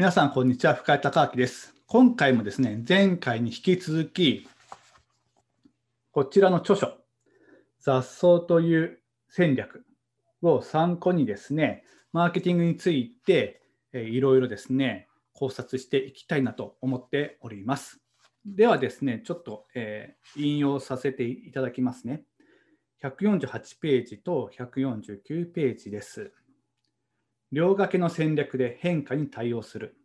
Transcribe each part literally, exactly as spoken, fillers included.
皆さん、こんにちは。深井孝明です。今回もですね、前回に引き続き、こちらの著書、雑草という戦略を参考にですね、マーケティングについていろいろですね、考察していきたいなと思っております。ではですね、ちょっと、えー、引用させていただきますね。ひゃくよんじゅうはちページとひゃくよんじゅうきゅうページです。両掛けの戦略で変化に対応する。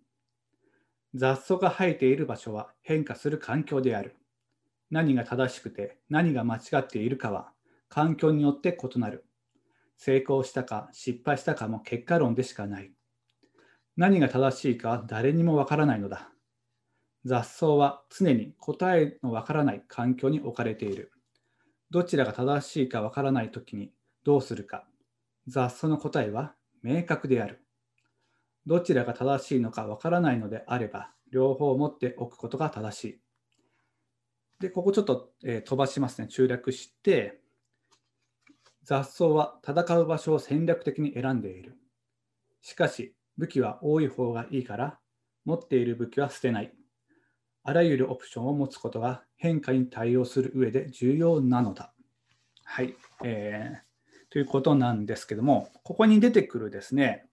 雑草が生えている場所は変化する環境である。何が正しくて何が間違っているかは環境によって異なる。成功したか失敗したかも結果論でしかない。何が正しいか誰にもわからないのだ。雑草は常に答えのわからない環境に置かれている。どちらが正しいかわからないときにどうするか。雑草の答えは明確である。どちらが正しいのかわからないのであれば、両方持っておくことが正しい。で、ここちょっと、えー、飛ばしますね。中略して、雑草は戦う場所を戦略的に選んでいる。しかし、武器は多い方がいいから、持っている武器は捨てない。あらゆるオプションを持つことが変化に対応する上で重要なのだ。はい。えーということなんですけども、ここに出てくるですね、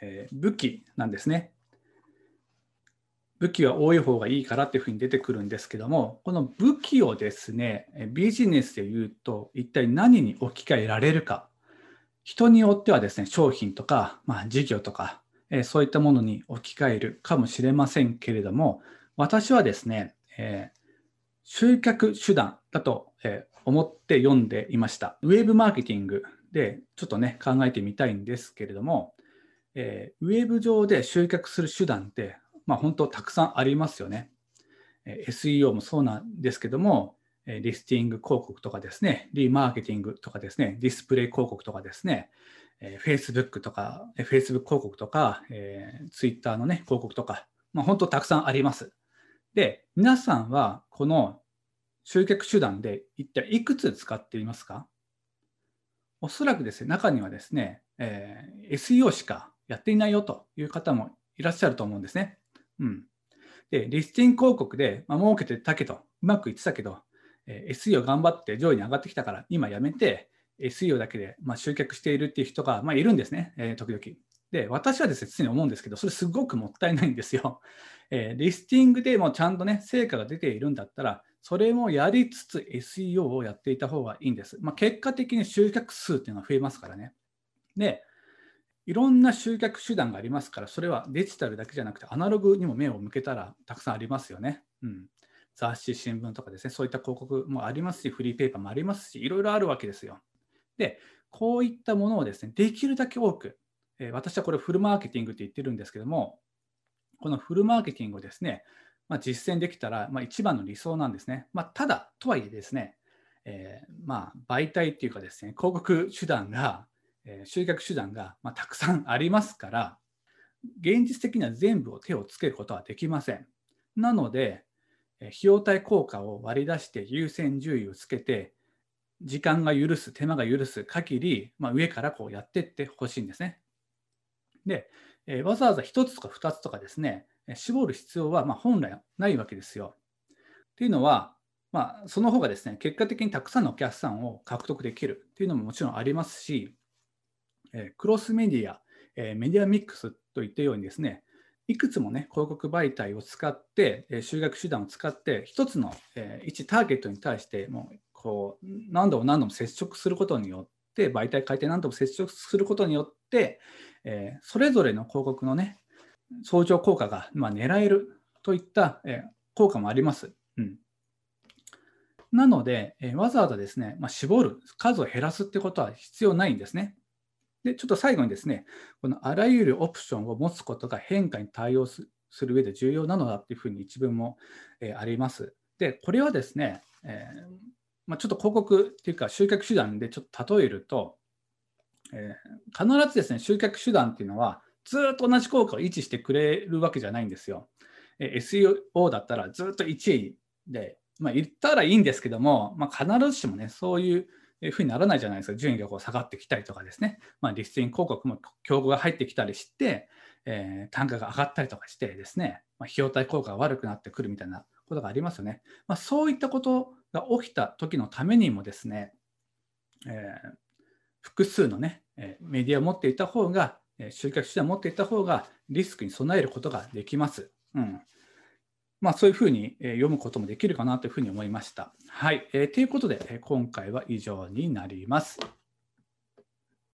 えー、武器なんですね。武器は多い方がいいからっていうふうに出てくるんですけども、この武器をですね、ビジネスで言うと一体何に置き換えられるか。人によってはですね、商品とか、まあ、事業とか、えー、そういったものに置き換えるかもしれませんけれども、私はですね、えー、集客手段だと、えー思って読んでいました。ウェブマーケティングでちょっとね、考えてみたいんですけれども、えー、ウェブ上で集客する手段って、まあ、本当たくさんありますよね。えー、エスイーオー もそうなんですけども、えー、リスティング広告とかですね、リマーケティングとかですね、ディスプレイ広告とかですね、えー、Facebook とか、えー、Facebook 広告とか、えー、Twitter のね、広告とか、まあ、本当たくさんあります。で、皆さんはこの集客手段で一体いくつ使っていますか？おそらくですね、中にはですね、えー、エスイーオー しかやっていないよという方もいらっしゃると思うんですね。うん。で、リスティング広告で、まあ、儲けてたけど、うまくいってたけど、えー、エスイーオー 頑張って上位に上がってきたから、今やめて、エスイーオー だけで、まあ、集客しているっていう人が、まあ、いるんですね、えー、時々。で、私はですね、常に思うんですけど、それすごくもったいないんですよ。えー、リスティングでもちゃんとね、成果が出ているんだったら、それもやりつつ エスイーオー をやっていた方がいいんです。まあ、結果的に集客数っていうのは増えますからね。で、いろんな集客手段がありますから、それはデジタルだけじゃなくてアナログにも目を向けたらたくさんありますよね。うん、雑誌、新聞とかですね、そういった広告もありますし、フリーペーパーもありますし、いろいろあるわけですよ。で、こういったものをですね、できるだけ多く、えー、私はこれフルマーケティングって言ってるんですけども、このフルマーケティングをですね、まあ、実践できたら、まあ、一番の理想なんですね。まあ、ただ、とはいえですね、えー、まあ媒体っていうかですね、広告手段が、えー、集客手段が、まあ、たくさんありますから、現実的には全部を手をつけることはできません。なので、えー、費用対効果を割り出して優先順位をつけて、時間が許す、手間が許す限り、まあ、上からこうやっていってほしいんですね。で、えー、わざわざひとつとかふたつとかですね、絞る必要はまあ本来ないわけですよ。っていうのは、まあ、その方がですね、結果的にたくさんのお客さんを獲得できるっていうのももちろんありますし、クロスメディア、メディアミックスといったようにですね、いくつもね、広告媒体を使って、集客手段を使って、一つの一ターゲットに対してもうこう何度も何度も接触することによって、媒体変えて何度も接触することによって、それぞれの広告のね、相乗効果が狙えるといった効果もあります。うん、なので、わざわざですね、まあ、絞る、数を減らすってことは必要ないんですね。で、ちょっと最後にですね、このあらゆるオプションを持つことが変化に対応する上で重要なのだっていうふうに一文もあります。で、これはですね、えーまあ、ちょっと広告っていうか集客手段でちょっと例えると、えー、必ずですね、集客手段っていうのは、ずっと同じ効果を維持してくれるわけじゃないんですよ。エスイーオー だったらずっといちいで、まあ、言ったらいいんですけども、まあ、必ずしもね、そういうふうにならないじゃないですか。順位がこう下がってきたりとかですね、まあ、リスティング広告も競合が入ってきたりして、えー、単価が上がったりとかしてですね、まあ、費用対効果が悪くなってくるみたいなことがありますよね。まあ、そういったことが起きた時のためにもですね、えー、複数のね、メディアを持っていた方が、集客手段を持っていた方がリスクに備えることができます。うん。まあ、そういうふうに読むこともできるかなというふうに思いました。はい。えー、ということで、今回は以上になります。